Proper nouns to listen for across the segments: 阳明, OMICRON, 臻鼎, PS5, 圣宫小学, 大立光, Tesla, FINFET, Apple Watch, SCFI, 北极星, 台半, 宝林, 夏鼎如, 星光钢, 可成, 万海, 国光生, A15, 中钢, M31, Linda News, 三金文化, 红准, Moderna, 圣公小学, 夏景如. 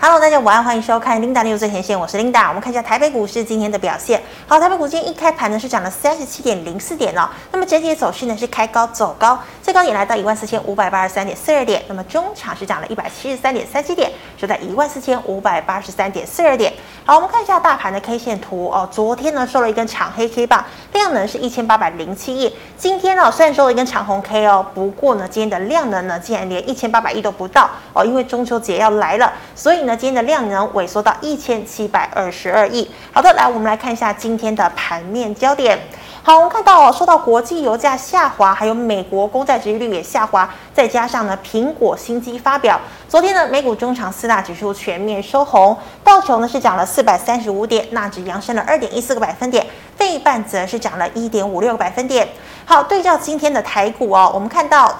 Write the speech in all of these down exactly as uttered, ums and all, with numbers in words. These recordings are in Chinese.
Hello， 大家午安，欢迎收看 Linda News 最前线，我是 Linda。我们看一下台北股市今天的表现。好，台北股今天一开盘呢是涨了 三十七点零四 点哦。那么整体的走势呢是开高走高，最高点来到 一万四千五百八十三点四二 点。那么中场是涨了 一百七十三点三七 点，收在 一万四千五百八十三点四二 点。好，我们看一下大盘的 K 线图哦。昨天呢收了一根长黑 K 棒，量能是一千八百零七亿。今天呢、哦、虽然收了一根长红 K 哦，不过呢今天的量能呢竟然连一千八百亿都不到哦，因为中秋节要来了，所以呢。今天的量能萎缩到一千七百二十二亿。好的，来我们来看一下今天的盘面焦点。好，我们看到哦，受到国际油价下滑，还有美国公债殖利率也下滑，再加上呢苹果新机发表，昨天呢美股中场四大指数全面收红，道琼呢是涨了四百三十五点，纳指扬升了 二点一四 个百分点，费半则是涨了 一点五六 个百分点。好，对照今天的台股哦，我们看到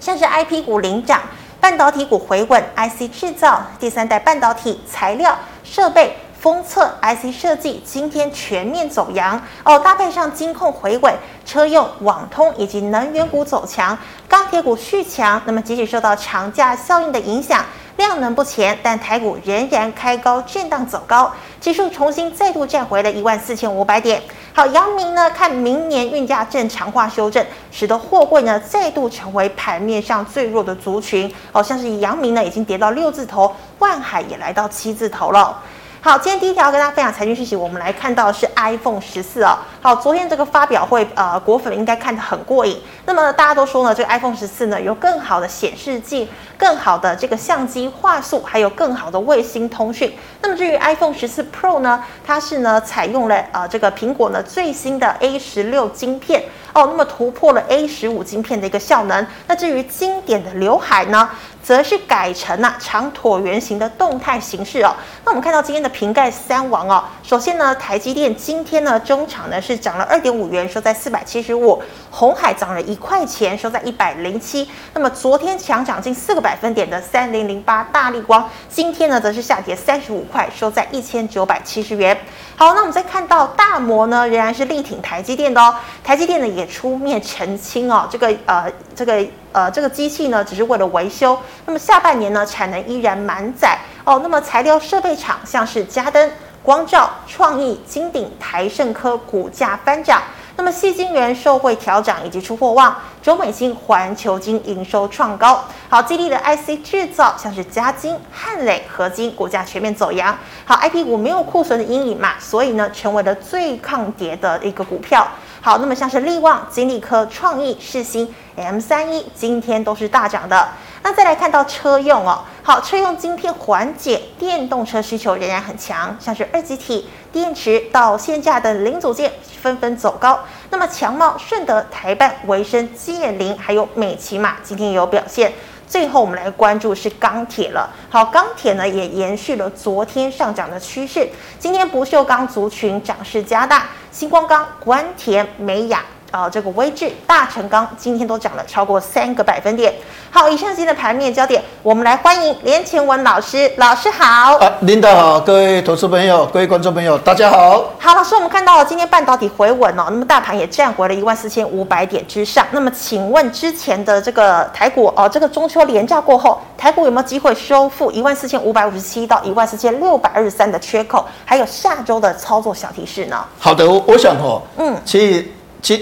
像是 I P 股领涨，半导体股回稳 ，I C 制造、第三代半导体材料、设备、封测、I C 设计今天全面走阳哦，搭配上金控回稳、车用、网通以及能源股走强，钢铁股续强。那么，即使受到长假效应的影响，量能不前，但台股仍然开高震荡走高，指数重新再度站回了一万四千五百点。好，阳明呢，看明年运价正常化修正，使得货柜呢再度成为盘面上最弱的族群。好、哦，像是阳明呢已经跌到六字头，万海也来到七字头了。好，今天第一条跟大家分享财经讯息，我们来看到的是 iPhone 十四哦。好，昨天这个发表会，呃，果粉应该看得很过瘾。那么大家都说呢，这个 iPhone 十四呢有更好的显示器、更好的这个相机画素，还有更好的卫星通讯。那么至于 iPhone 十四 Pro 呢，它是呢采用了呃这个苹果呢最新的 A 十六 晶片哦，那么突破了 A 十五 晶片的一个效能。那至于经典的刘海呢，则是改成啊长椭圆形的动态形式哦。那我们看到今天的瓶盖三王哦，首先呢，台积电今天呢中场呢是涨了 二点五元，收在四百七十五；鸿海涨了一块钱，收在一百零七。那么昨天强涨近四个百分点的三零零八大立光，今天呢则是下跌三十五块，收在一千九百七十元。好，那我们再看到大摩呢仍然是力挺台积电的哦，台积电呢也出面澄清哦，这个呃这个。呃，这个机器呢，只是为了维修。那么下半年呢，产能依然满载哦。那么材料设备厂，像是嘉登、光罩、创意、金鼎、台盛科股价翻涨。那么矽晶圆受惠调涨以及出货旺，中美晶、环球晶营收创高。好，激励的 I C 制造，像是嘉晶、汉磊、合晶股价全面走扬。好 ，I P 股没有库存的阴影嘛，所以呢，成为了最抗跌的一个股票。好，那么像是力旺、金力科、创意、世芯、M 三十一今天都是大涨的。那再来看到车用哦，好，车用晶片缓解电动车需求仍然很强，像是二极体、电池到线架等零组件纷纷走高。那么强茂、顺德、台办、维生、界林还有美骑马今天也有表现。最后我们来关注是钢铁了。好，钢铁呢也延续了昨天上涨的趋势，今天不锈钢族群涨势加大，星光钢、关田、美雅啊、呃，这个威致、大成钢今天都涨了超过三个百分点。好，以上今天的盘面焦点，我们来欢迎连前文老师，老师好。啊，领导好，各位投资朋友、各位观众朋友，大家好。好，老师，我们看到今天半导体回稳哦，那么大盘也站回了一万四千五百点之上。那么，请问之前的这个台股哦，这个中秋连假过后，台股有没有机会收复一万四千五百五十七到一万四千六百二十三的缺口？还有下周的操作小提示呢？好的，我我想哦，嗯，其实。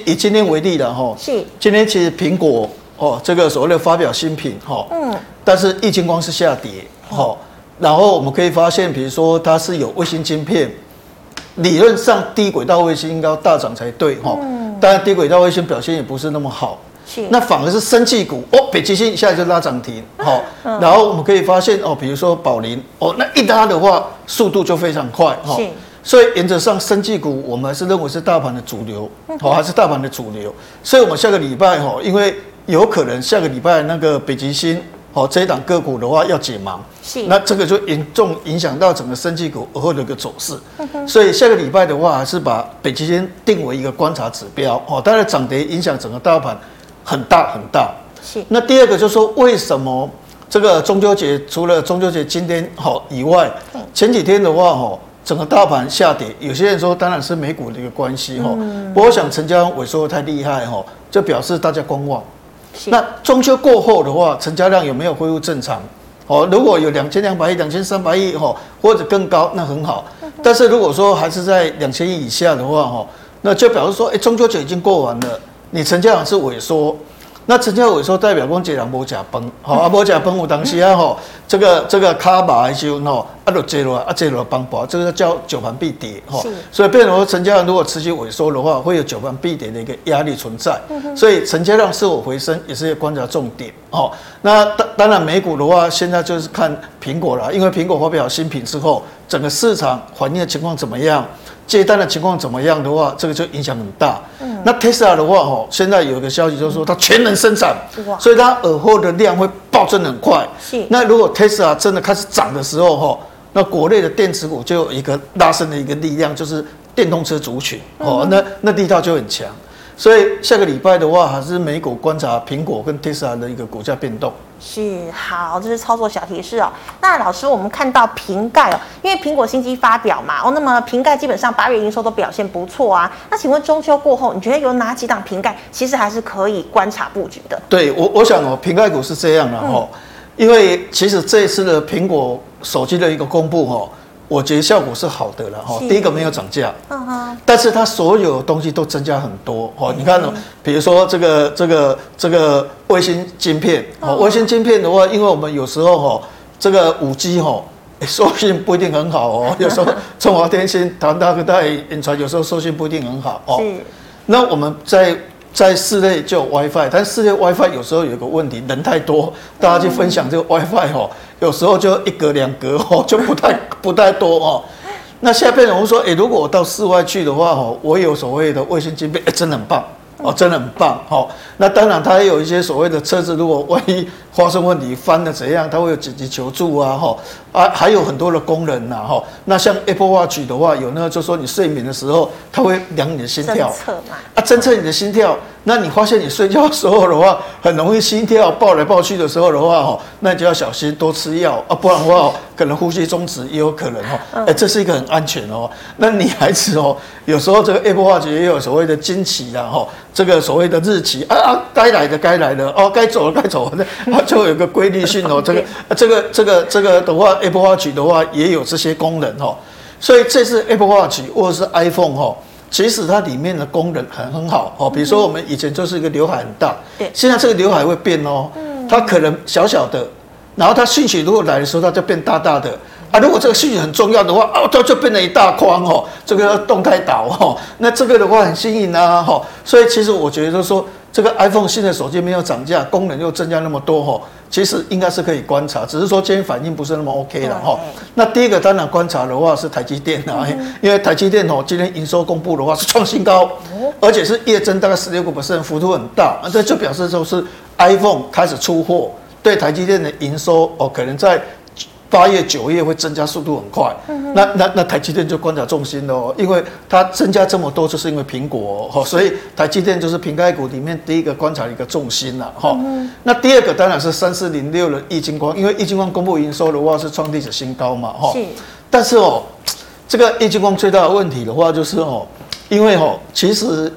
以今天为例了哈，是今天其实苹果哦，这个所谓的发表新品哈，嗯，但是液晶光是下跌哈，然后我们可以发现，比如说它是有卫星晶片，理论上低轨道卫星应该大涨才对哈，嗯，当然低轨道卫星表现也不是那么好，是那反而是生技股哦，北极星一下就拉涨停哈，然后我们可以发现哦，比如说宝林哦，那一拉的话速度就非常快哈。所以原则上，生技股我们还是认为是大盘的主流，好、哦，还是大盘的主流。所以，我们下个礼拜哈、哦，因为有可能下个礼拜那个北极星，好、哦、这一档个股的话要解盲，那这个就严重影响到整个生技股而后的一个走势。所以下个礼拜的话，还是把北极星定为一个观察指标，哦，它的涨跌影响整个大盘很大很大。那第二个就是说，为什么这个中秋节除了中秋节今天好、哦、以外，前几天的话、哦整个大盘下跌，有些人说当然是美股的一个关系哈、嗯。不过我想成交量萎缩太厉害哈，就表示大家观望。那中秋过后的话，成交量有没有恢复正常？哦，如果有两千两百亿、两千三百亿哈，或者更高，那很好。但是如果说还是在两千亿以下的话哈，那就表示说，哎、欸，中秋节已经过完了，你成交量是萎缩。那成交萎缩代表讲这人无食饭，吼啊无食饭有当时啊吼，这个这个卡麻的时候吼，啊就坐落啊坐落崩盘，这个叫久盘必跌吼。所以变成成交量如果持续萎缩的话，会有久盘必跌的一个压力存在。所以成交量是否回升也是一个观察重点吼。那当然美股的话，现在就是看苹果啦，因为苹果发表新品之后，整个市场反应的情况怎么样？接单的情况怎么样的话，这个就影响很大。嗯、那 Tesla 的话，现在有一个消息就是说它全能生产，所以它耳后的量会暴增很快。那如果 Tesla 真的开始涨的时候，那国内的电子股就有一个拉升的一个力量，就是电动车族群、嗯、那那力道就很强。所以下个礼拜的话，还是美股观察苹果跟 Tesla 的一个股价变动。是，好，这是操作小提示哦。那老师，我们看到苹概哦，因为苹果新机发表嘛，哦，那么苹概基本上八月营收都表现不错啊。那请问中秋过后，你觉得有哪几档苹概其实还是可以观察布局的？对我，我想哦，苹概股是这样的、啊、哦、嗯，因为其实这一次的苹果手机的一个公布哦。我觉得效果是好的了哈。第一个没有涨价，嗯、但是它所有东西都增加很多哈、嗯。你看，比如说这个这个这个卫星晶片，哦，卫星晶片的话，因为我们有时候哈，这个五 G 哈，收讯不一定很好哦。有时候中华电信、台湾大哥大、远传有时候收讯不一定很好哦。那我们在在室内就有 WiFi， 但室内 WiFi 有时候有个问题，人太多，大家去分享这个 WiFi 哦。有时候就一格两格哦，就不太不太多哦。那下边我们说，哎、欸，如果我到室外去的话哦，我有所谓的卫星晶片，哎、欸，真的很棒哦，真的很棒哦。那当然，它也有一些所谓的车子，如果万一发生问题翻了怎样，它会有紧急求助啊哈、哦、啊，还有很多的功能呐、啊、哈、哦。那像 Apple Watch 的话，有那个就说你睡眠的时候，它会量你的心跳，侦测嘛，啊，侦测你的心跳。那你发现你睡觉的时候的话，很容易心跳爆来爆去的时候的话，那你就要小心多吃药啊，不然的话可能呼吸中止也有可能哦。哎，这是一个很安全哦。那女孩子哦，有时候这个 Apple Watch 也有所谓的经期啊，哈，这个所谓的日期啊啊，该来的该来的哦，该走的该走的，它就有个规律性哦。这个这个这个这个的话 ，Apple Watch 的话也有这些功能哦。所以这次 Apple Watch 或者是 iPhone 哦。其实它里面的功能很很好哦，比如说我们以前就是一个刘海很大，对，现在这个刘海会变哦，它可能小小的，然后它讯息如果来的时候，它就变大大的啊。如果这个讯息很重要的话，哦，它就变成一大框哦，这个动态岛哦，那这个的话很新颖啊哈、哦。所以其实我觉得说，这个 iPhone 新的手机没有涨价，功能又增加那么多哈、哦，其实应该是可以观察，只是说今天反应不是那么 OK 了哈。那第一个当然观察的话是台积电啊，嗯、因为台积电哦，今天营收公布的话是创新高，而且是月增大概百分之十六，幅度很大，这就表示说是 iPhone 开始出货，对台积电的营收哦，可能在八月、九月会增加速度很快，嗯、那那那台积电就观察重心了、哦，因为它增加这么多，就是因为苹果、哦，所以台积电就是苹概股里面第一个观察一个重心了、啊哦嗯、那第二个当然是三四零六的易晶光，因为易晶光公布营收的话是创历史新高嘛，哦、是但是哦，这个易晶光最大的问题的话就是哦，因为哦，其实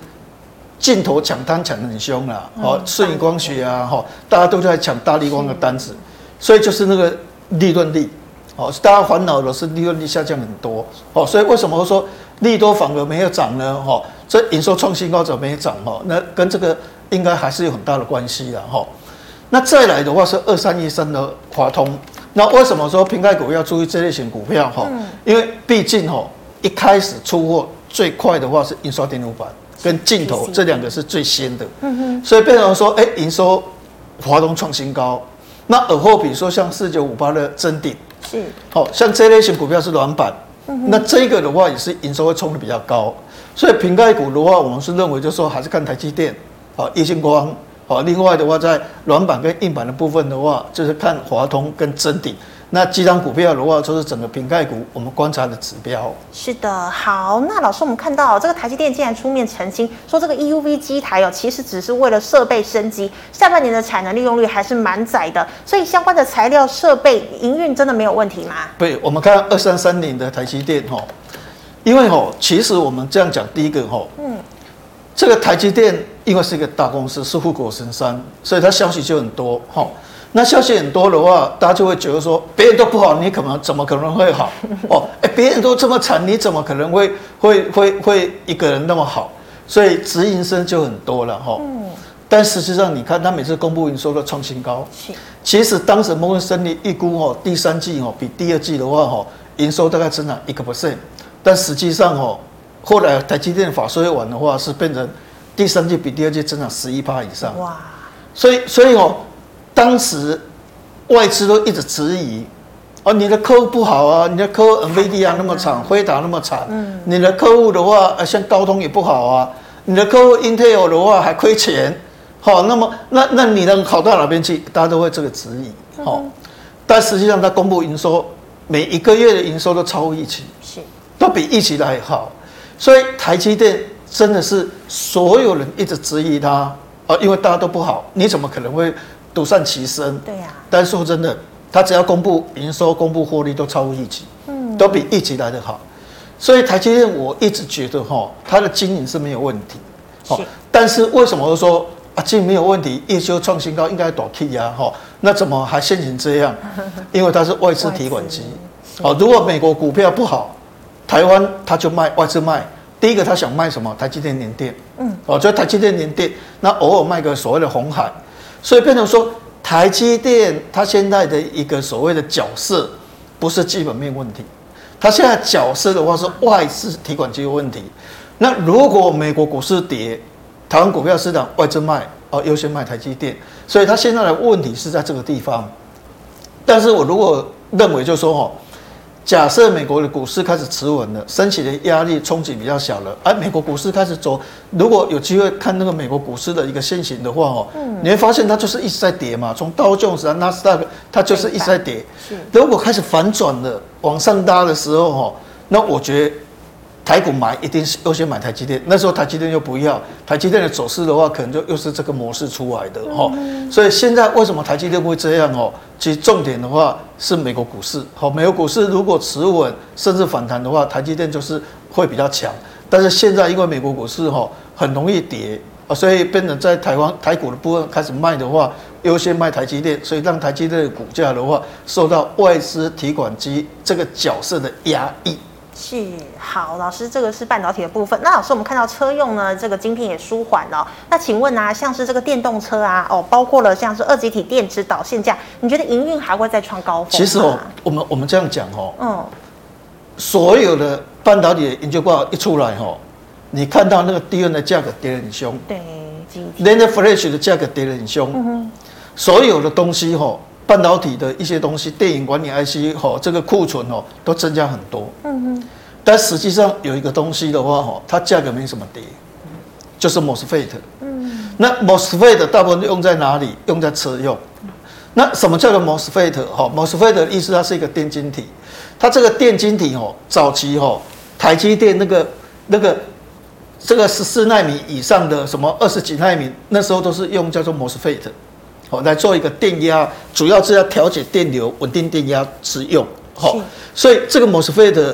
镜头抢单抢得很凶啦，哦，顺影光学啊，哦、大家都在抢大立光的单子，所以就是那个。利润率，哦，大家烦恼的是利润率下降很多，哦，所以为什么说利多反而没有涨呢？哈、哦，这营收创新高者没涨，哈、哦，那跟这个应该还是有很大的关系啦，哈、哦。那再来的话是二三一三的华通，那为什么说苹概股要注意这类型股票？哈、哦嗯，因为毕竟哈、哦，一开始出货最快的话是印刷电路板跟镜头这两个是最先的，嗯、所以变成说，哎、欸，营收华通创新高。那而后比如说像四九五八的臻鼎，是好、哦、像这类型股票是软板、嗯，那这个的话也是营收会冲得比较高，所以苹概股的话，我们是认为就是说还是看台积电，好、哦、易晶光，好、哦、另外的话在软板跟硬板的部分的话，就是看华通跟臻鼎。那几档股票的话，就是整个苹概股我们观察的指标。是的，好，那老师，我们看到这个台积电竟然出面澄清，说这个 E U V 机台哦，其实只是为了设备升级，下半年的产能利用率还是蛮窄的，所以相关的材料、设备营运真的没有问题吗？对，我们看二三三零的台积电哈，因为哈，其实我们这样讲，第一个哈，嗯，这个台积电因为是一个大公司，是护国神山，所以它消息就很多哈。那消息很多的话，大家就会觉得说，别人都不好，你可能怎么可能会好？哦，哎、欸，别人都这么惨，你怎么可能会会会会一个人那么好？所以质疑声就很多了哈。嗯。但实际上，你看他每次公布营收都创新高。其实当时摩根士丹利预估哦，第三季哦比第二季的话哦，营收大概增长一个 percent， 但实际上哦，后来台积电法说会完的话是变成第三季比第二季增长十一趴以上。哇。所以所以哦。当时外资都一直质疑，哦，你的客户不好啊，你的客户 NVIDIA 那么惨，辉达那么惨，嗯，你的客户的话，像高通也不好啊，你的客户 Intel 的话还亏钱，好、哦，那么那那你能好到哪边去？大家都会这个质疑，好、哦，嗯、但实际上它公布营收，每一个月的营收都超预期，是，都比预期的还好，所以台积电真的是所有人一直质疑它，啊、哦，因为大家都不好，你怎么可能会？独善其身，对呀、啊。但说真的，他只要公布营收、公布获利，都超乎预期，嗯，都比预期来得好。所以台积电，我一直觉得哈，它的经营是没有问题，是。但是为什么说啊，经营没有问题，业绩创新高，应该短期呀，哈，那怎么还现行这样？因为它是外资提款机，哦，如果美国股票不好，台湾它就卖，外资卖。第一个，他想卖什么？台积电联电，嗯，哦，就台积电联电，那偶尔卖个所谓的鸿海。所以变成说，台积电它现在的一个所谓的角色，不是基本面问题，它现在角色的话是外资提款机的问题。那如果美国股市跌，台湾股票市场外资卖哦，优先卖台积电，所以它现在的问题是在这个地方。但是我如果认为就是说哦，假设美国的股市开始持稳了，升息的压力冲击比较小了，而、啊、美国股市开始走，如果有机会看那个美国股市的一个现形的话、哦嗯、你会发现它就是一直在跌嘛，从道琼斯啊、纳斯达克，它就是一直在跌。如果开始反转了，往上拉的时候、哦、那我觉得台股买一定是优先买台积电，那时候台积电又不要，台积电的走势的话，可能就又是这个模式出来的、哦嗯、所以现在为什么台积电会这样、哦、其实重点的话。是美国股市，好，美国股市如果持稳甚至反弹的话，台积电就是会比较强。但是现在因为美国股市哈很容易跌，所以变成在台湾台股的部分开始卖的话，优先卖台积电，所以让台积电的股价的话受到外资提款机这个角色的压抑。是，好，老师，这个是半导体的部分。那老师，我们看到车用呢，这个晶片也舒缓了。那请问啊，像是这个电动车啊，哦，包括了像是二极体电池导线架，你觉得营运还会再创高峰吗？其实哦，我们我们这样讲哦，嗯，所有的半导体的研究报告一出来哦，你看到那个 D R A M 的价格跌得很凶，对，连的 Flash 的价格跌得很凶，嗯、所有的东西哦。半导体的一些东西，电影管理 I C 哦，这个库存哦都增加很多。嗯哼。但实际上有一个东西的话哦，它价格没什么跌，就是 MOSFET。嗯。那 MOSFET 大部分用在哪里？用在车用。那什么叫做 MOSFET？ 哈、哦、，MOSFET 的意思它是一个电晶体，它这个电晶体哦，早期哦，台积电那个那个这个十四奈米以上的什么二十几奈米，那时候都是用叫做 MOSFET。好，来做一个电压，主要是要调节电流、稳定电压之用。好、哦，所以这个 MOSFET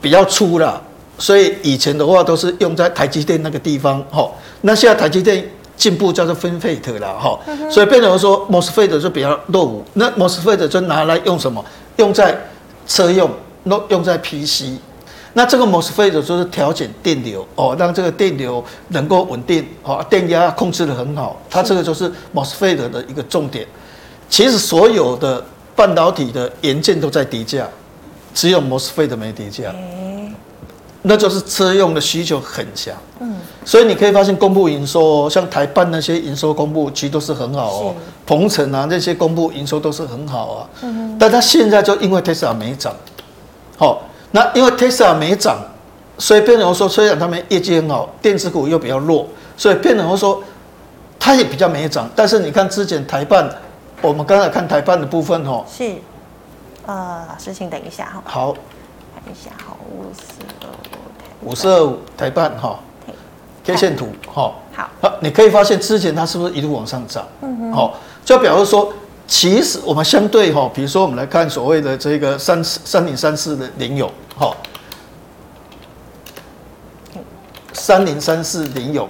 比较粗啦，所以以前的话都是用在台积电那个地方。好、哦，那现在台积电进步叫做 FINFET 啦。哈、哦，嗯、所以变成说 MOSFET 就比较落伍。那 MOSFET 就拿来用什么？用在车用，用在 P C。那这个 MOSFET 就是调节电流哦，让这个电流能够稳定哦，电压控制得很好。它这个就是 MOSFET 的一个重点。其实所有的半导体的元件都在跌价，只有 MOSFET 没跌价。欸、那就是车用的需求很强。嗯、所以你可以发现公布营收、哦，像台半那些营收公布其实都是很好哦，鹏程啊那些公布营收都是很好啊。嗯、但它现在就因为 Tesla 没涨，好、哦。那因为 Tesla 没涨，所以变成说，虽然他们业绩很好，电子股又比较弱，所以变成说，它也比较没涨。但是你看之前台半，我们刚才看台半的部分哦，是，呃，老师请等一下哈。好，看一下哈，五四二五，五四二五台半哈 ，K 线图哈，好，好，你可以发现之前它是不是一路往上涨？嗯好、哦，就表示说。其实我们相对哈，比如说我们来看所谓的这个三三零三四的联咏，哈，三零三四联咏，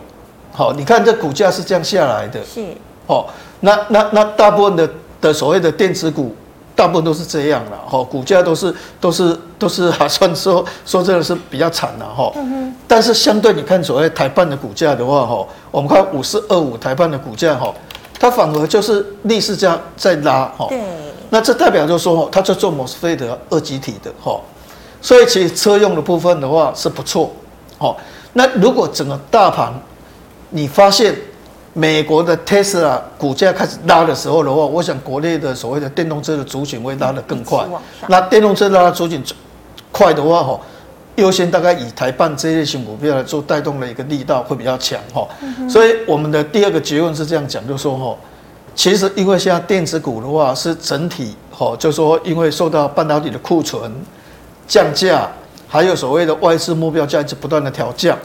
好，你看这股价是这样下来的，是，哦，那那那大部分的的所谓的电子股，大部分都是这样了哈，股价都是都是都是还算说说真的是比较惨了哈。但是相对你看所谓台半的股价的话哈，我们看五四二五台半的股价哈，它反而就是逆势这样在拉哈。那这代表就是说它就做 MOSFET 二极体的哈，所以其实车用的部分的话是不错哈。那如果整个大盘你发现，美国的 Tesla 股价开始拉的时候的话，我想国内的所谓的电动车的族群会拉得更快。那电动车拉的族群快的话，哈，优先大概以台半这一类型股票来做带动的一个力道会比较强，哈、嗯。所以我们的第二个结论是这样讲，就是说，哈，其实因为现在电子股的话是整体，哈，就是说因为受到半导体的库存降价，还有所谓的外资目标价一直不断的调降，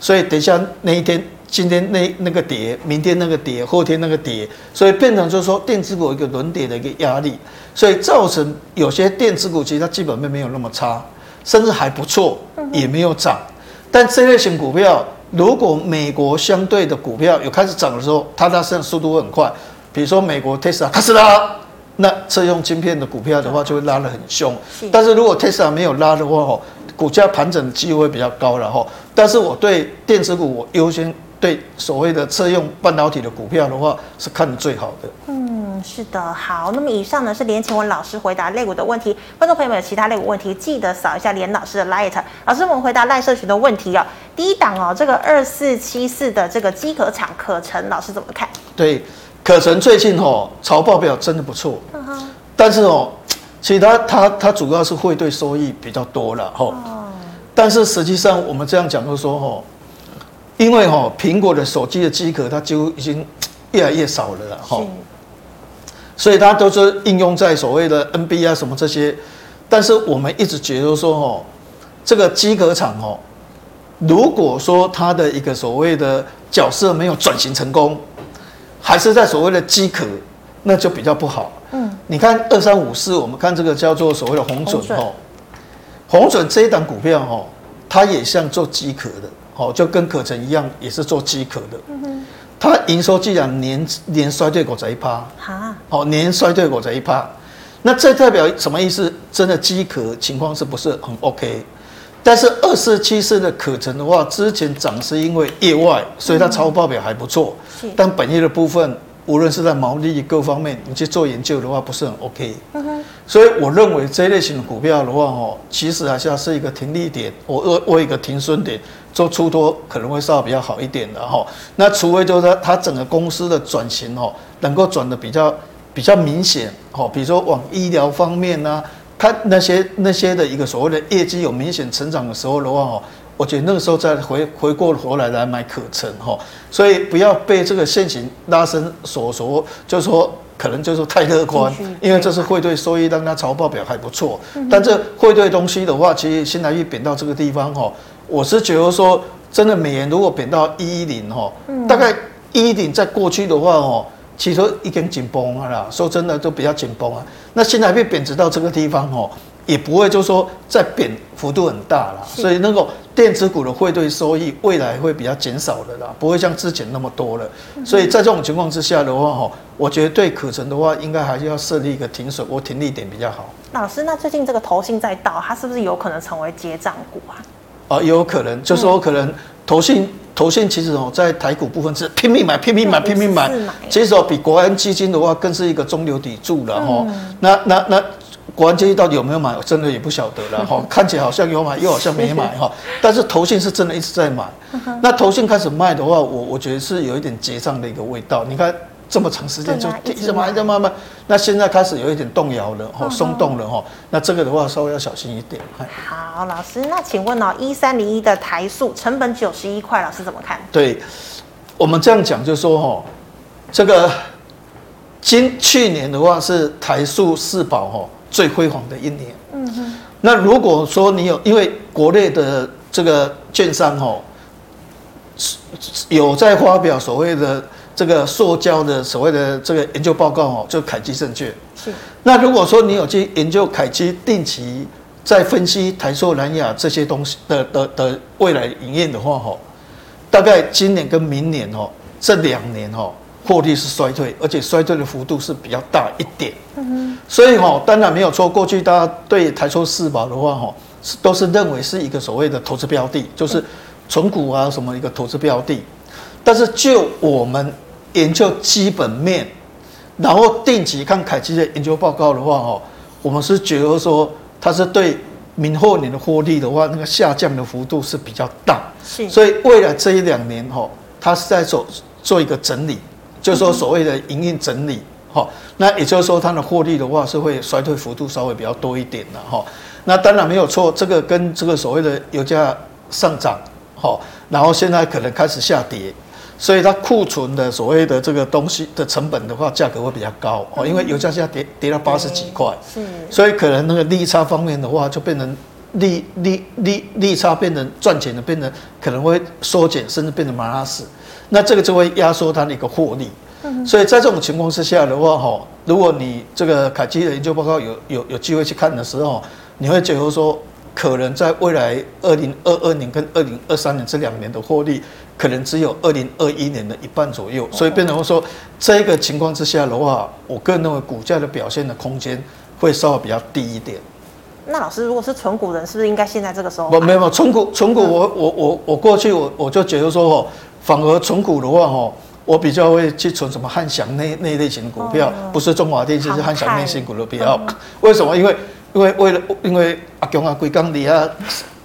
所以等一下那一天。今天那那个跌，明天那个跌，后天那个跌，所以变成就是说电子股一个轮跌的一个压力，所以造成有些电子股其实它基本面没有那么差，甚至还不错，也没有涨。但这类型股票，如果美国相对的股票有开始涨的时候，它拉升速度会很快。比如说美国 Tesla 开始拉，那车用晶片的股票的话就会拉得很凶。但是如果 Tesla 没有拉的话，股价盘整的机会比较高了哈。但是我对电子股，我优先。对所谓的车用半导体的股票的话，是看得最好的。嗯，是的。好，那么以上呢是连前文老师回答类股的问题。观众朋友们有其他类股问题，记得扫一下连老师的 Light。老师，我们回答赖社群的问题哦。第一档哦，这个二四七四的这个机壳厂可成，老师怎么看？对，可成最近哦，财报表真的不错。嗯哼。但是哦，其实它它它主要是汇兑收益比较多了哈、哦哦。但是实际上我们这样讲就是说哦。因为哈、哦，苹果的手机的机壳它几乎已经越来越少了啦，哈，所以它都是应用在所谓的 N B A 什么这些。但是我们一直觉得说，哦，这个机壳厂哦，如果说它的一个所谓的角色没有转型成功，还是在所谓的机壳，那就比较不好。嗯，你看二三五四，我们看这个叫做所谓的红准哦，红准这一档股票哦，它也像做机壳的。哦，就跟可成一样，也是做机壳的。嗯、它营收既然年年衰退百分之五十一，哈，哦，年衰退百分之五十一，那这代表什么意思？真的机壳情况是不是很 OK？ 但是二四七四的可成的话，之前涨是因为业外，所以它财务报表还不错、嗯。但本业的部分，无论是在毛利各方面，你去做研究的话，不是很 OK。嗯、所以我认为这一类型的股票的话，哦，其实还是要是一个停利点，我我一个停损点。做出脱可能会稍微比较好一点的哈，那除非就是它整个公司的转型哦，能够转的比较比较明显哦，比如说往医疗方面啊，它那些那些的一个所谓的业绩有明显成长的时候的话哦，我觉得那个时候再回回过头来来买可成哈，所以不要被这个现行拉升所说，就是说可能就是太乐观，因为这是汇兑收益让它财报表还不错，但这汇兑东西的话，其实新台币贬到这个地方哦。我是觉得说，真的美元如果贬到一一零哈，大概一一零在过去的话哦，其实已经紧绷了啦。说真的，都比较紧绷啊。那现在被贬值到这个地方哦，也不会就说再贬幅度很大了。所以那个电子股的汇兑收益未来会比较减少的啦，不会像之前那么多了。所以在这种情况之下的话哦，我觉得对可成的话，应该还是要设立一个停损或停利点比较好。老师，那最近这个投信在倒，它是不是有可能成为结账股啊？啊，也有可能，就是说可能投信投信其实哦，在台股部分是拼命买、拼命买、拼命买。其实哦，比国安基金的话，更是一个中流砥柱了哈、嗯。那那那国安基金到底有没有买，我真的也不晓得了哈。看起来好像有买，又好像没买哈。但是投信是真的一直在买。那投信开始卖的话，我我觉得是有一点结账的一个味道。你看这么长时间就一直买、一直买、买，那现在开始有一点动摇了哈，松动了哈。那这个的话稍微要小心一点。好，老师，那请问哦，一三零一的台塑成本九十一块，老师怎么看？对，我们这样讲就是说哈，这个今去年的话是台塑四宝哈最辉煌的一年。嗯哼。那如果说你有，因为国内的这个券商哈，有在发表所谓的这个塑胶的所谓的这个研究报告哦，就凯基证券。是。那如果说你有去研究凯基定期。在分析台塑、南亚这些东西的的 的, 的未来营运的话，大概今年跟明年哦，这两年哦，获利是衰退，而且衰退的幅度是比较大一点。嗯、所以哈、哦，当然没有错。过去大家对台塑四宝的话哈、哦，都是认为是一个所谓的投资标的，就是存股啊什么一个投资标的。但是就我们研究基本面，然后定期看凯基的研究报告的话哈、哦，我们是觉得说它是对明后年的获利的话，那个下降的幅度是比较大。所以未来这一两年哈、哦，它是在做做一个整理。就是说所谓的营运整理，哈，那也就是说它的获利的话是会衰退幅度稍微比较多一点的，哈。那当然没有错，这个跟这个所谓的油价上涨，哈，然后现在可能开始下跌，所以它库存的所谓的这个东西的成本的话，价格会比较高，哦，因为油价现在跌跌到八十几块，所以可能那个利差方面的话就变成。利利利利差变成赚钱的，变成可能会缩减，甚至变成马拉死，那这个就会压缩它的一个获利。所以在这种情况之下的话，哈，如果你这个凯基的研究报告有有有机会去看的时候，你会觉得说，可能在未来二零二二年跟二零二三年这两年的获利，可能只有二零二一年的一半左右。所以变成说，这个情况之下的话，我个人认为股价的表现的空间会稍微比较低一点。那老师，如果是存股人，是不是应该现在这个时候？没有没有，存股存股我，我我我我过去我我就觉得说哦，反而存股的话哦，我比较会去存什么汉翔那那一类型的股票，哦、不是中华电信，是汉翔那类型股的股票。嗯、为什么？因为因为为了因为阿公阿贵刚离啊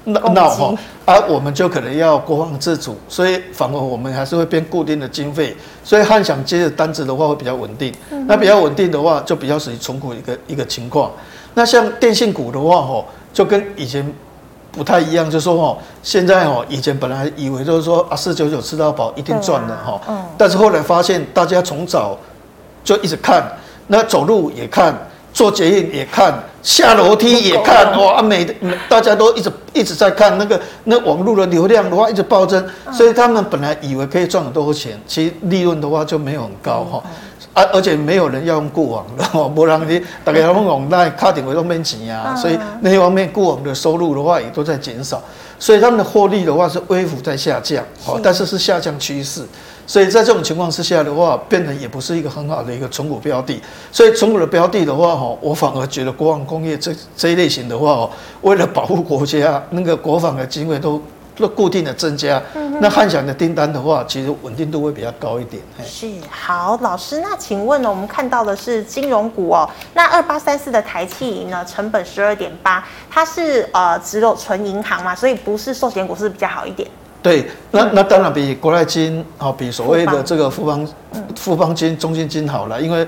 闹哈啊，我们就可能要国防自主，所以反而我们还是会编固定的经费，所以汉翔接的单子的话会比较稳定。嗯、那比较稳定的话，就比较属于存股一个一个情况。那像电信股的话，就跟以前不太一样，就是说现在以前本来以为就是说啊，四九九吃到饱一定赚了哈，啊嗯、但是后来发现大家从早就一直看，那走路也看，坐捷运也看，下楼梯也看，哇，每大家都一直一直在看那个那网络的流量的话一直暴增，所以他们本来以为可以赚很多钱，其实利润的话就没有很高哈。嗯嗯啊、而且没有人要用固网了，哦，不然你大家拢用那卡点回都免钱啊，所以那些方面固网的收入的话也都在减少，所以他们的获利的话是微幅在下降，哦，但是是下降趋势，所以在这种情况之下的话，变成也不是一个很好的一个存股标的，所以存股的标的的话，哦，我反而觉得国防工业这这一类型的话，哦，为了保护国家那个国防的经费都。那固定的增加，那汉翔的订单的话，其实稳定度会比较高一点。是，好，老师，那请问呢？我们看到的是金融股哦，那二八三四的台企银呢，成本十二点八，它是呃只有纯银行嘛，所以不是寿险股是比较好一点。对，那那当然比国泰金好，比所谓的这个富邦、富邦金、中信金好了，因为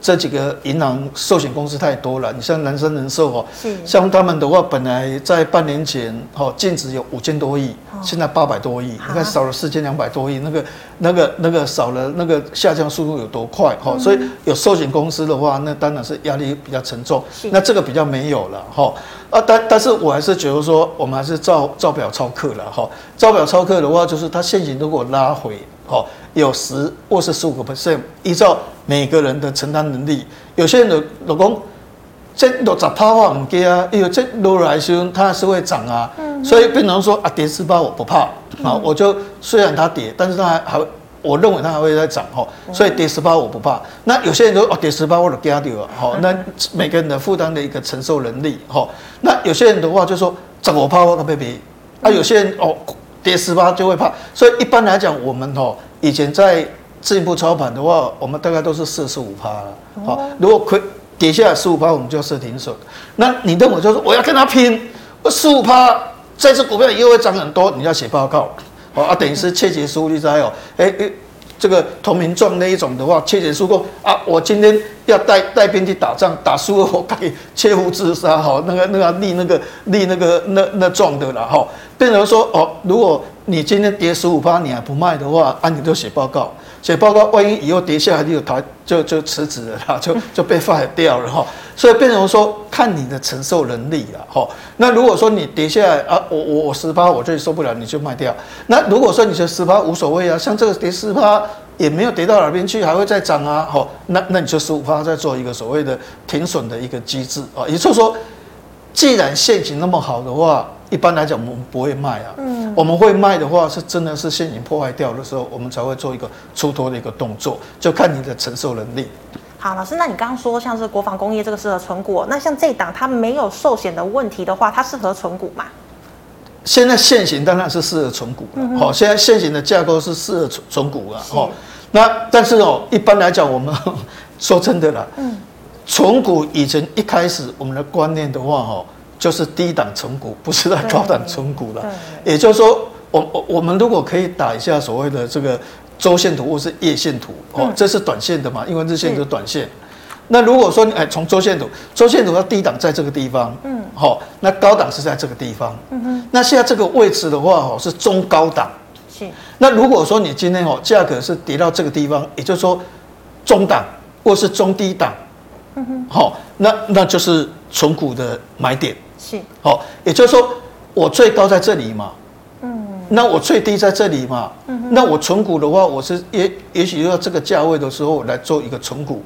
这几个银行、寿险公司太多了。你像南山人寿哦，像他们的话，本来在半年前哦，净值有五千多亿，现在八百多亿，你看少了四千两百多亿，那个、那个、那个少了，那个下降速度有多快哈？所以有寿险公司的话，那当然是压力比较沉重。那这个比较没有了哈。啊，但但是我还是觉得说，我们还是照照表操课了哈。照表操课的话，就是它现行如果拉回，哦，有十或是十五个 percent， 依照每个人的承担能力。有些人老公这六十趴我唔惊啊，因为这落来时它还是会涨啊，嗯，所以变成说啊，跌四趴我不怕啊，我就虽然它跌，但是它还还。我认为它还会再涨哈，所以跌十八我不怕。那有些人说哦，跌十八我就加掉了哈，那每个人的负担的一个承受能力哈。那有些人的话就说涨我怕我都被别，啊有些人哦跌十八就会怕，所以一般来讲我们哦以前在进一步操盘的话，我们大概都是四十五趴了。好，如果亏跌下来十五趴，我们就设停损。那你认为就是我要跟他拼，我十五趴这只股票又会涨很多，你要写报告。哦啊，等于是切结书你知道哦，哎、欸欸、这个投名状那一种的话，切结书说啊，我今天要带带兵去打仗，打输了我可以切腹自杀，哈，那个那个立那个立那个那那状的啦，哈、哦，变成说哦，如果你今天跌十五趴你还不卖的话，啊你就写报告，写报告，万一以后跌下来你就逃就就辞职了啦，就就被 fire 掉了哈、哦，所以变成说看你的承受能力啦，哈、哦，那如果说你跌下来啊，我我我十趴我就受不了，你就卖掉。那如果说你觉得十趴无所谓啊，像这个跌十趴也没有跌到哪边去，还会再涨啊，哈、哦，那那你就十五趴再做一个所谓的停损的一个机制啊、哦，也就是说，既然现行那么好的话。一般来讲我们不会卖啊。嗯，我们会卖的话是真的是现行破坏掉的时候，我们才会做一个出脱的一个动作，就看你的承受能力。好，老师，那你刚刚说像是国防工业这个适合存股，那像这档它没有寿险的问题的话，它适合存股吗？现在现行当然是适合存股了，嗯哦，现在现行的架构是适合存股啊，哦，那但是哦，一般来讲我们说真的啦，嗯，存股以前一开始我们的观念的话，哦，就是低档存股，不是在高档存股了。也就是说，我我们如果可以打一下所谓的这个周线图或是月线图，哦，嗯，这是短线的嘛，因为日线就是短线。那如果说你哎从周线图，周线图它低档在这个地方，嗯，好，哦，那高档是在这个地方，嗯哼，那现在这个位置的话，哦，是中高档，是。那如果说你今天哦价格是跌到这个地方，也就是说中档或是中低档，嗯哼，好，哦，那那就是存股的买点。是，好，哦，也就是说我最高在这里嘛，嗯，那我最低在这里嘛，嗯，那我存股的话，我是也也许要这个价位的时候来做一个存股，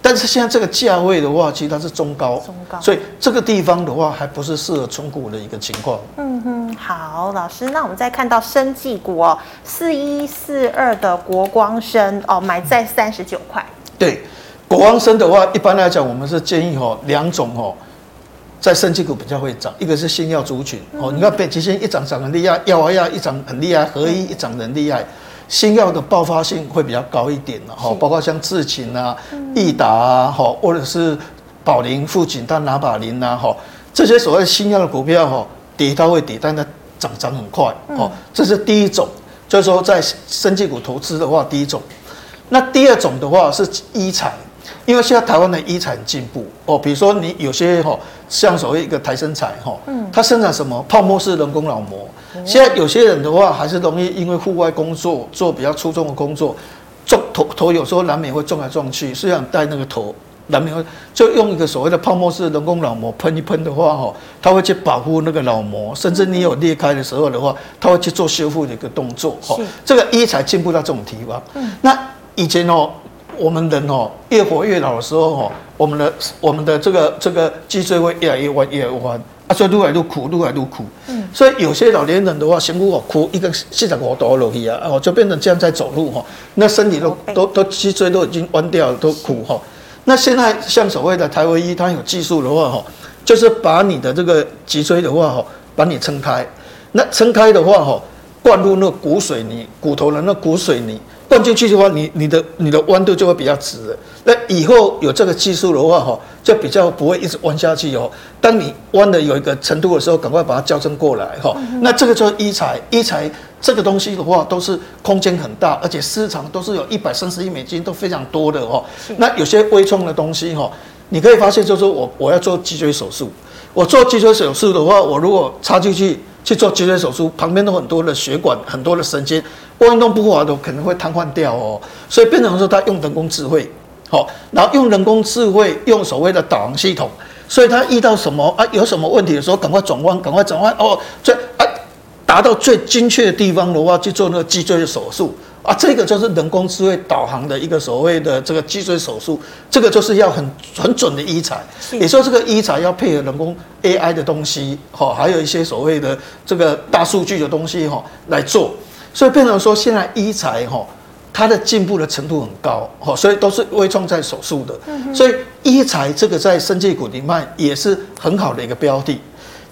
但是现在这个价位的话，其实它是中高，中高，所以这个地方的话还不是适合存股的一个情况。嗯哼，好，老师，那我们再看到生技股哦，四一四二的国光生哦，买在三十九块。对，国光生的话，一般来讲我们是建议哦两种哦。在生技股比较会涨，一个是新药族群，嗯，哦，你看北极星一涨涨很厉害，药啊药一涨很厉害，合一一涨很厉害，新药的爆发性会比较高一点，哦，包括像智勤啊、益达啊，哦，或者是宝林、富锦、它拿把林啊，哦，这些所谓新药的股票，哦，跌它会跌，但它涨涨很快，哦，这是第一种，就是说在生技股投资的话，第一种。那第二种的话是医材。因为现在台湾的医材进步哦，比如说你有些哈，像所谓一个台生材哈，它生产什么泡沫式人工脑膜。现在有些人的话还是容易因为户外工作做比较粗重的工作，撞头头有时候难免会撞来撞去，虽然戴那个头难免会就用一个所谓的泡沫式人工脑膜喷一喷的话哈，它会去保护那个脑膜，甚至你有裂开的时候的话，它会去做修复的一个动作哈。这个医材进步到这种地方，那以前哦。我们人哦，越活越老的时候哦，我们的我们的这个这个脊椎会越来越弯，越来越弯啊，所以越来越苦，越来越苦。嗯，所以有些老年人的话，辛苦哦，苦一根四十五度落去啊，哦，就变成这样在走路哈，哦，那身体都都都脊椎都已经弯掉了，都苦哈，哦。那现在像所谓的台微医，它有技术的话哈，哦，就是把你的这个脊椎的话哈，哦，把你撑开，那撑开的话哈，哦，灌入那骨水泥，骨头的那骨水泥。灌进去的话，你你的你的弯度就会比较直了。那以后有这个技术的话，哈，就比较不会一直弯下去哦。当你弯的有一个程度的时候，赶快把它矫正过来哈，嗯。那这个就是医材，医材这个东西的话，都是空间很大，而且市场都是有一百三十亿美金，都非常多的哈。那有些微创的东西哈，你可以发现就是我我要做脊椎手术，我做脊椎手术的话，我如果插进去。去做脊椎手术，旁边都很多的血管，很多的神经，运动不好的可能会瘫痪掉哦。所以变成说，他用人工智慧，好，哦，然后用人工智慧，用所谓的导航系统，所以他遇到什么啊，有什么问题的时候，赶快转弯，赶快转弯哦，最啊达到最精确的地方的话，去做那个脊椎的手术啊，这个就是人工智慧导航的一个所谓的这个脊椎手术，这个就是要很很准的医材，也说这个医材要配合人工。A I 的东西，哈，还有一些所谓的这个大数据的东西，哈，来做，所以变成说现在医材，哈，它的进步的程度很高，哈，所以都是微创在手术的，嗯，所以医材这个在生技股里面也是很好的一个标的，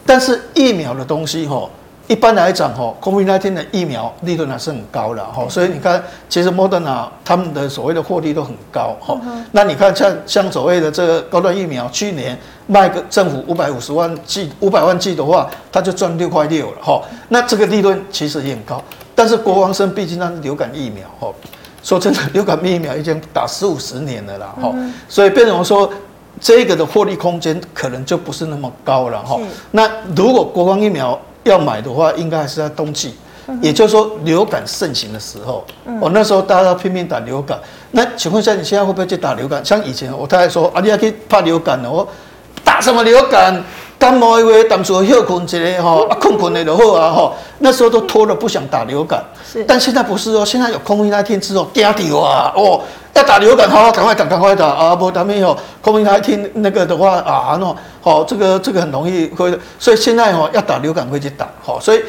但是疫苗的东西，哈，一般来讲，哈 ，COVID 十九 的疫苗利润还是很高了，哈，所以你看，其实 Moderna 他们的所谓的获利都很高，哈，嗯，那你看像像所谓的这个高端疫苗，去年。卖个政府五百五十万剂、五百万剂的话，他就赚六块六了哈。那这个利润其实也很高，但是国光生毕竟它是流感疫苗哈，说真的，流感疫苗已经打十五十年了啦哈，嗯，所以变成说这个的获利空间可能就不是那么高了哈。那如果国光疫苗要买的话，应该还是在冬季。也就是说，流感盛行的时候，我，哦，那时候大家拼命打流感。那请问一下，你现在会不会去打流感？像以前我太太说啊，你要去怕流感了，我。打什么流感？感冒的话，淡水休困一下吼，啊，困困的就好啊吼。那时候都拖得不想打流感，是但现在不是哦，现在有COVID 十九之后，惊掉啊哦，要打流感，好，赶快打，赶快打啊！不，咱们有COVID 十九那个的话啊，喏，好、哦，这个这个很容易会，所以现在哦要打流感会去打，好、哦，所以。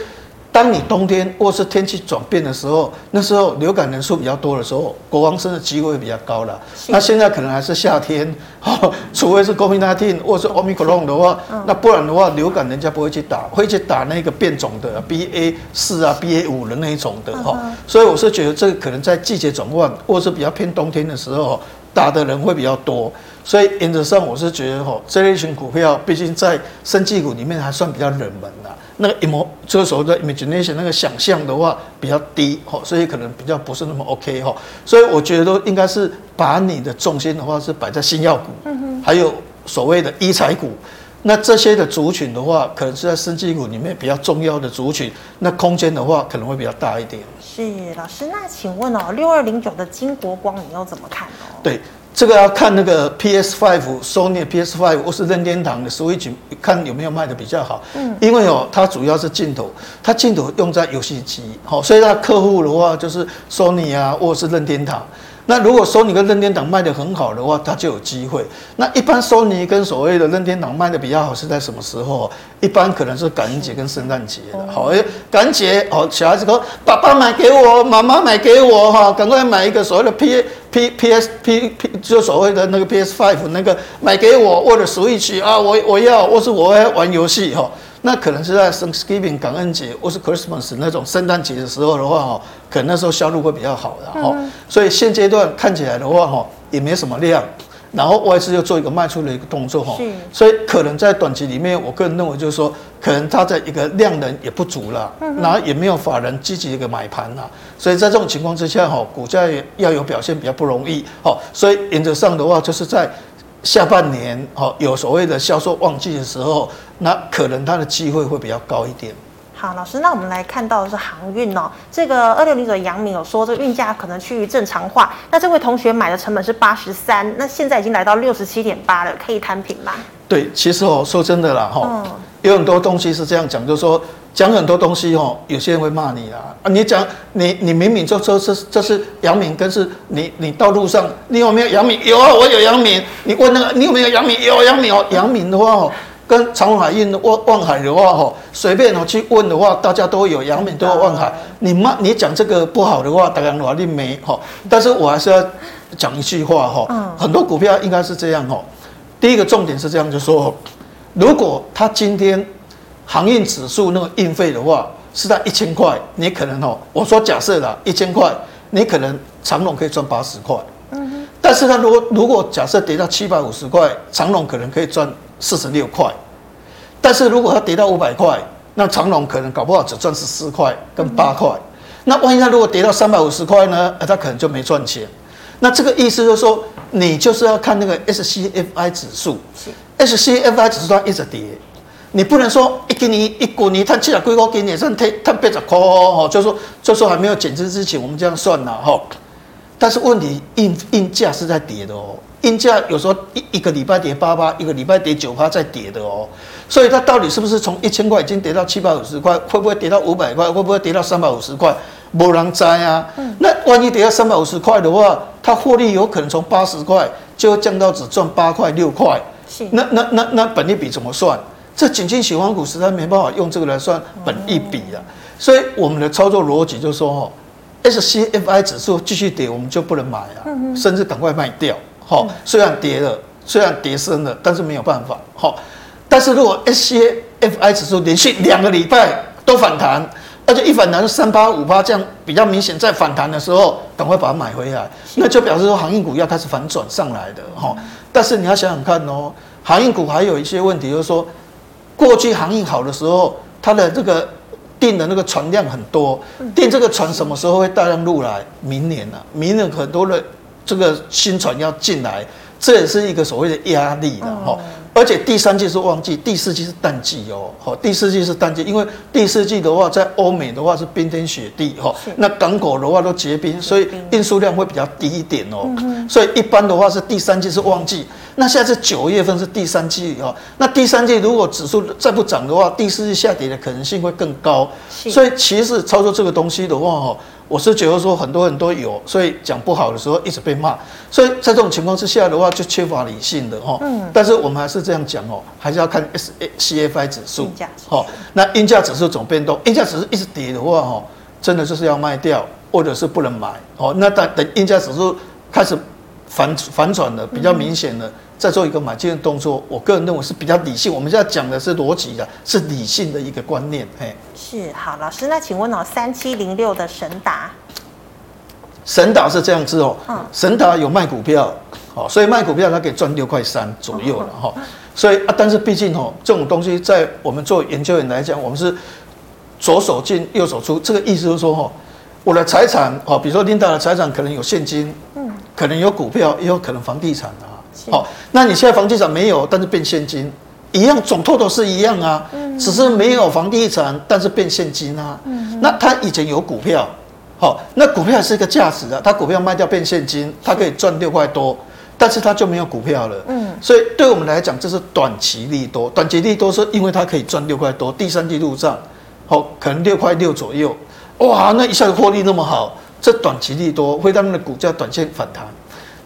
当你冬天或是天气转变的时候，那时候流感人数比较多的时候，国王生的机会比较高了。那现在可能还是夏天，哦、除非是 COVID 十九 或是 OMICRON 的话、嗯，那不然的话流感人家不会去打，会去打那个变种的 B A 四 啊 B A 五 的那一种的、哦嗯、所以我是觉得这个可能在季节转换或是比较偏冬天的时候打的人会比较多。所以原则上我是觉得吼，这类型股票毕竟在生技股里面还算比较冷门啦、啊。那个 emo 就是所谓的 imagination 那个想象的话比较低吼，所以可能比较不是那么 OK 吼。所以我觉得应该是把你的重心的话是摆在新药股，嗯、还有所谓的医材股。那这些的族群的话，可能是在生技股里面比较重要的族群，那空间的话可能会比较大一点。是老师，那请问哦，六二零九的金国光你又怎么看哦？对。这个要看那个 P S 五 Sony P S 五 或是任天堂的 Switch 看有没有卖的比较好，嗯，因为哦它主要是镜头，它镜头用在游戏机，好、哦，所以它客户的话就是 Sony 啊或是任天堂。那如果 Sony 跟任天堂卖的很好的话，它就有机会。那一般 Sony 跟所谓的任天堂卖的比较好是在什么时候？一般可能是感恩节跟圣诞节的。好，感恩节哦，小孩子说爸爸买给我，妈妈买给我，哈，赶快买一个所谓的 P P P S P P， 就所谓的那个 P S 五 那个买给我，或者 Switch 啊，我我要，或是我要玩游戏哈。那可能是在 Thanksgiving 感恩节或是 Christmas 那种圣诞节的时候的话，可能那时候销路会比较好的、嗯、所以现阶段看起来的话，也没什么量，然后外资又做一个卖出的一个动作，所以可能在短期里面，我个人认为就是说，可能它的一个量能也不足了、嗯，然后也没有法人积极一个买盘啦，所以在这种情况之下，股价要有表现比较不容易，所以原则上的话就是在。下半年有所谓的销售旺季的时候，那可能它的机会会比较高一点。好，老师，那我们来看到的是航运哦。这个二六零九的阳明有说，这个运价可能趋于正常化。那这位同学买的成本是八十三，那现在已经来到六十七点八了，可以摊平吗？对，其实哦，说真的啦，哈、嗯，有很多东西是这样讲，就是说。讲很多东西哦，有些人会骂你啦、啊、你讲你你明明就说这这是阳明，跟是你你到路上你有没有阳明？有啊，我有阳明。你问那个你有没有阳明？有阳明哦。阳明的话哦，跟长荣海运、万万海的话哦，随便哦去问的话，大家都有阳明，都有万海。你骂你讲这个不好的话，当然我一定没哈。但是我还是要讲一句话哈、哦，很多股票应该是这样哦。第一个重点是这样，就说如果他今天。航运指数那个运费的话是在一千块，你可能哦，我说假设啦，一千块，你可能长荣可以赚八十块，嗯，但是它如果如果假设跌到七百五十块，长荣可能可以赚四十六块，但是如果它跌到五百块，那长荣可能搞不好只赚十四块跟八块、嗯，那万一它如果跌到三百五十块呢，它可能就没赚钱。那这个意思就是说，你就是要看那个 S C F I 指数 ，S C F I 指数它一直跌。你不能说一今年一股你赚七十几块，今年赚赚八十块哦，就说就说还没有减资之前，我们这样算啦哈。但是问题运运价是在跌的哦，运价有时候一一个礼拜跌八八，一个礼拜跌九八，在跌的哦。所以它到底是不是从一千块已经跌到七百五十块，会不会跌到五百块，会不会跌到三百五十块？没人知啊。嗯、那万一跌到三百五十块的话，它获利有可能从八十块就降到只赚八块六块。那那那那本利比怎么算？这仅仅喜欢股实在没办法用这个来算本益比了，所以我们的操作逻辑就是说 S C F I 指数继续跌，我们就不能买啊，甚至赶快卖掉。好，虽然跌了，虽然跌深了，但是没有办法。好，但是如果 S C F I 指数连续两个礼拜都反弹，而且一反弹是三八五八这样比较明显，在反弹的时候赶快把它买回来，那就表示说航运股要开始反转上来的。哈，但是你要想想看哦，航运股还有一些问题，就是说。过去航运好的时候，它的这个订的那个船量很多，订这个船什么时候会大量入来？明年啊，明年很多的这个新船要进来，这也是一个所谓的压力的哈、嗯。而且第三季是旺季，第四季是淡季哦。好，第四季是淡季，因为第四季的话，在欧美的话是冰天雪地哈，那港口的话都结冰，所以运输量会比较低一点哦。嗯、所以一般的话是第三季是旺季，那现在是九月份是第三季哈、哦，那第三季如果指数再不涨的话，第四季下跌的可能性会更高。所以其实操作这个东西的话哈、哦。我是觉得说很多人都有，所以讲不好的时候一直被骂，所以在这种情况之下的话，就缺乏理性的哈。嗯。但是我们还是这样讲哦，还是要看 S C F I 指数。运价指数。那运价指数总变动，运价指数一直跌的话哈，真的就是要卖掉，或者是不能买。哦，那等等运价指数开始反反转了，比较明显了。嗯，再做一个买进的动作，我个人认为是比较理性。我们现在讲的是逻辑的，是理性的一个观念。是，好，老师，那请问哦，三七零六的神达，神达是这样子哦，嗯、神达有卖股票，哦，所以卖股票它可以赚六块三左右了哈、哦。所以啊，但是毕竟哦，这种东西在我们做研究员来讲，我们是左手进右手出，这个意思就是说哦，我的财产哦，比如说 Linda 的财产可能有现金，嗯，可能有股票，也有可能房地产啊。好、哦，那你现在房地产没有，但是变现金，一样总透透是一样啊，嗯、只是没有房地产，但是变现金啊。嗯、那他以前有股票，好、哦，那股票是一个价值的、啊，他股票卖掉变现金，他可以赚六块多，但是他就没有股票了。嗯，所以对我们来讲，这是短期利多，短期利多是因为他可以赚六块多，第三季入账，好、哦，可能六块六左右，哇，那一下子获利那么好，这短期利多会让你的股价短线反弹。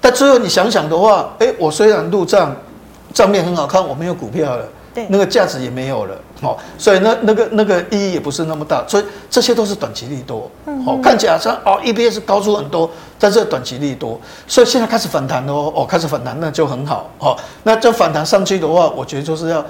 但最后你想想的话，哎、欸，我虽然入账，账面很好看，我没有股票了，那个价值也没有了，哦，所以那那个那个意义也不是那么大，所以这些都是短期利多，哦，看起来像哦 E P S 高出很多，但是短期利多，所以现在开始反弹哦，哦，开始反弹那就很好，哦，那就反弹上去的话，我觉得就是要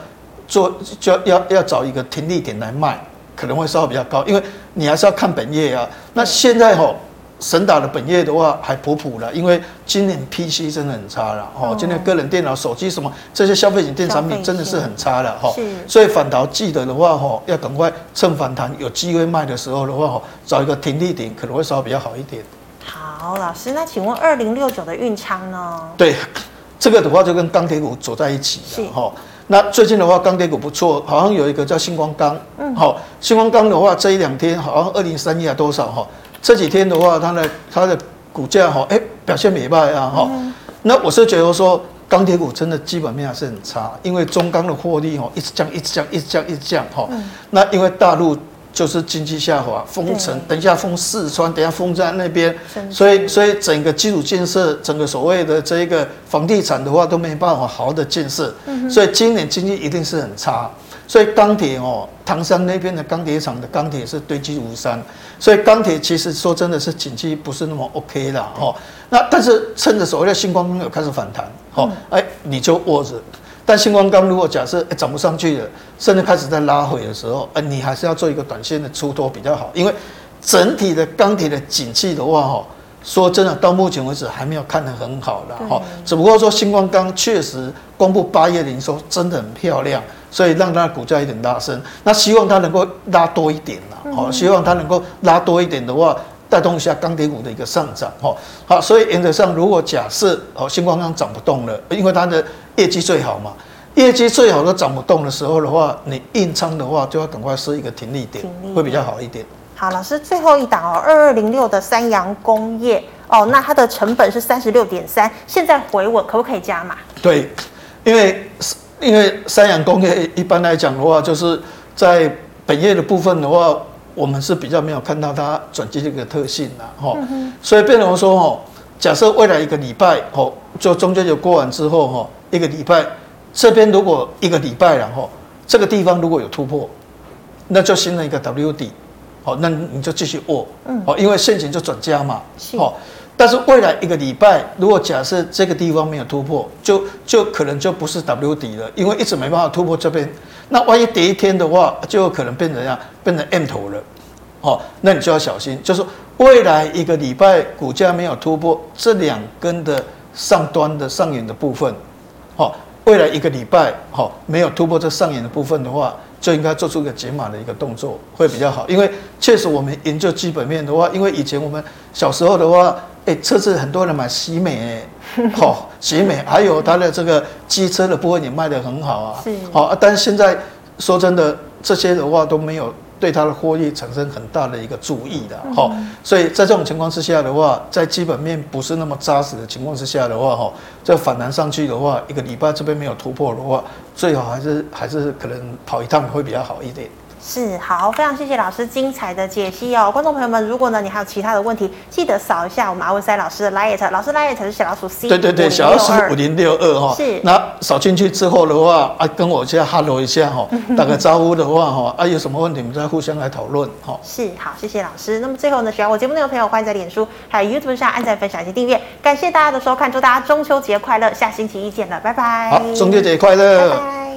做就要要找一个停利点来卖，可能会稍微比较高，因为你还是要看本业啊，那现在哦。神达的本业的话还普普了，因为今年 P C 真的很差了哦，今年个人电脑、手机什么这些消费型电产品真的是很差了哈，所以反倒记得的话哈，要赶快趁反弹有机会卖的时候的话找一个停利点可能会稍微比较好一点。好，老师，那请问二零六九的运昌呢？对，这个的话就跟钢铁股走在一起了哈。那最近的话，钢铁股不错，好像有一个叫星光钢，嗯，好、哦，星光钢的话这一两天好像二零三一啊多少哈。这几天的话，它的它的股价哈，哎、欸，表现美败啊哈、嗯。那我是觉得说，钢铁股真的基本面还是很差，因为中钢的获利哦，一直降，一直降，一直降，一直降哈、嗯。那因为大陆就是经济下滑，封城，等一下封四川，等一下封在那边，所以所以整个基础建设，整个所谓的这个房地产的话都没办法好好的建设、嗯，所以今年经济一定是很差。所以钢铁哦，唐山那边的钢铁厂的钢铁是堆积如山，所以钢铁其实说真的是景气不是那么 OK 啦哈、哦。那但是趁着所谓的星光钢有开始反弹，好、哦，哎、嗯欸、你就握着。但星光钢如果假设涨、欸、不上去了，甚至开始在拉回的时候，呃、你还是要做一个短线的出脱比较好，因为整体的钢铁的景气的话哈、哦，说真的到目前为止还没有看得很好啦哈、哦。只不过说星光钢确实公布八月营收真的很漂亮。所以让它的股价有点拉升，那希望它能够拉多一点啦，好、嗯，希望它能够拉多一点的话，带动一下钢铁股的一个上涨，哈，好，所以原则上如果假设哦，星光钢涨不动了，因为它的业绩最好嘛，业绩最好都涨不动的时候的话，你硬仓的话就要赶快设一个停利点，会比较好一点。好，老师，最后一档哦，二二零六的三洋工业哦，那它的成本是三十六点三，现在回稳，可不可以加码？对，因为。因为三洋工业一般来讲的话，就是在本业的部分的话，我们是比较没有看到它转机这个特性啦，哈、嗯。所以变成说，哈，假设未来一个礼拜，哈，就中间就过完之后，哈，一个礼拜，这边如果一个礼拜然后这个地方如果有突破，那就形成一个 W 底，好，那你就继续握，嗯，好，因为现行就转加嘛，好。但是未来一个礼拜，如果假设这个地方没有突破，就就可能就不是 W 底了，因为一直没办法突破这边。那万一跌一天的话，就可能变成样，变成 M 头了，哦，那你就要小心。就是未来一个礼拜股价没有突破这两根的上端的上沿的部分，哦，未来一个礼拜，哦，没有突破这上沿的部分的话，就应该做出一个解码的一个动作会比较好，因为确实我们研究基本面的话，因为以前我们小时候的话，哎、欸，车子很多人买喜美、欸，好、哦、喜美，还有它的这个机车的部分也卖得很好啊，好、哦，但现在说真的，这些的话都没有对它的获利产生很大的一个注意的，好、哦，所以在这种情况之下的话，在基本面不是那么扎实的情况之下的话，哈、哦，这反弹上去的话，一个礼拜这边没有突破的话。最好还是还是可能跑一趟会比较好一点。是，好，非常谢谢老师精彩的解析哦。观众朋友们，如果呢你还有其他的问题，记得扫一下我们阿文塞老师的 Line， 老师 Line 是小老鼠 C 五零六二， 对对对，小老鼠五零六二哈。是，那扫进去之后的话啊，跟我先 hello 一下哈，打个招呼的话哈，啊有什么问题我们再互相来讨论哈。是，好，谢谢老师。那么最后呢，喜欢我节目内容的朋友，欢迎在脸书还有 YouTube 上按赞、分享以及订阅。感谢大家的收看，祝大家中秋节快乐，下星期一见了，拜拜。好，中秋节快乐。拜拜。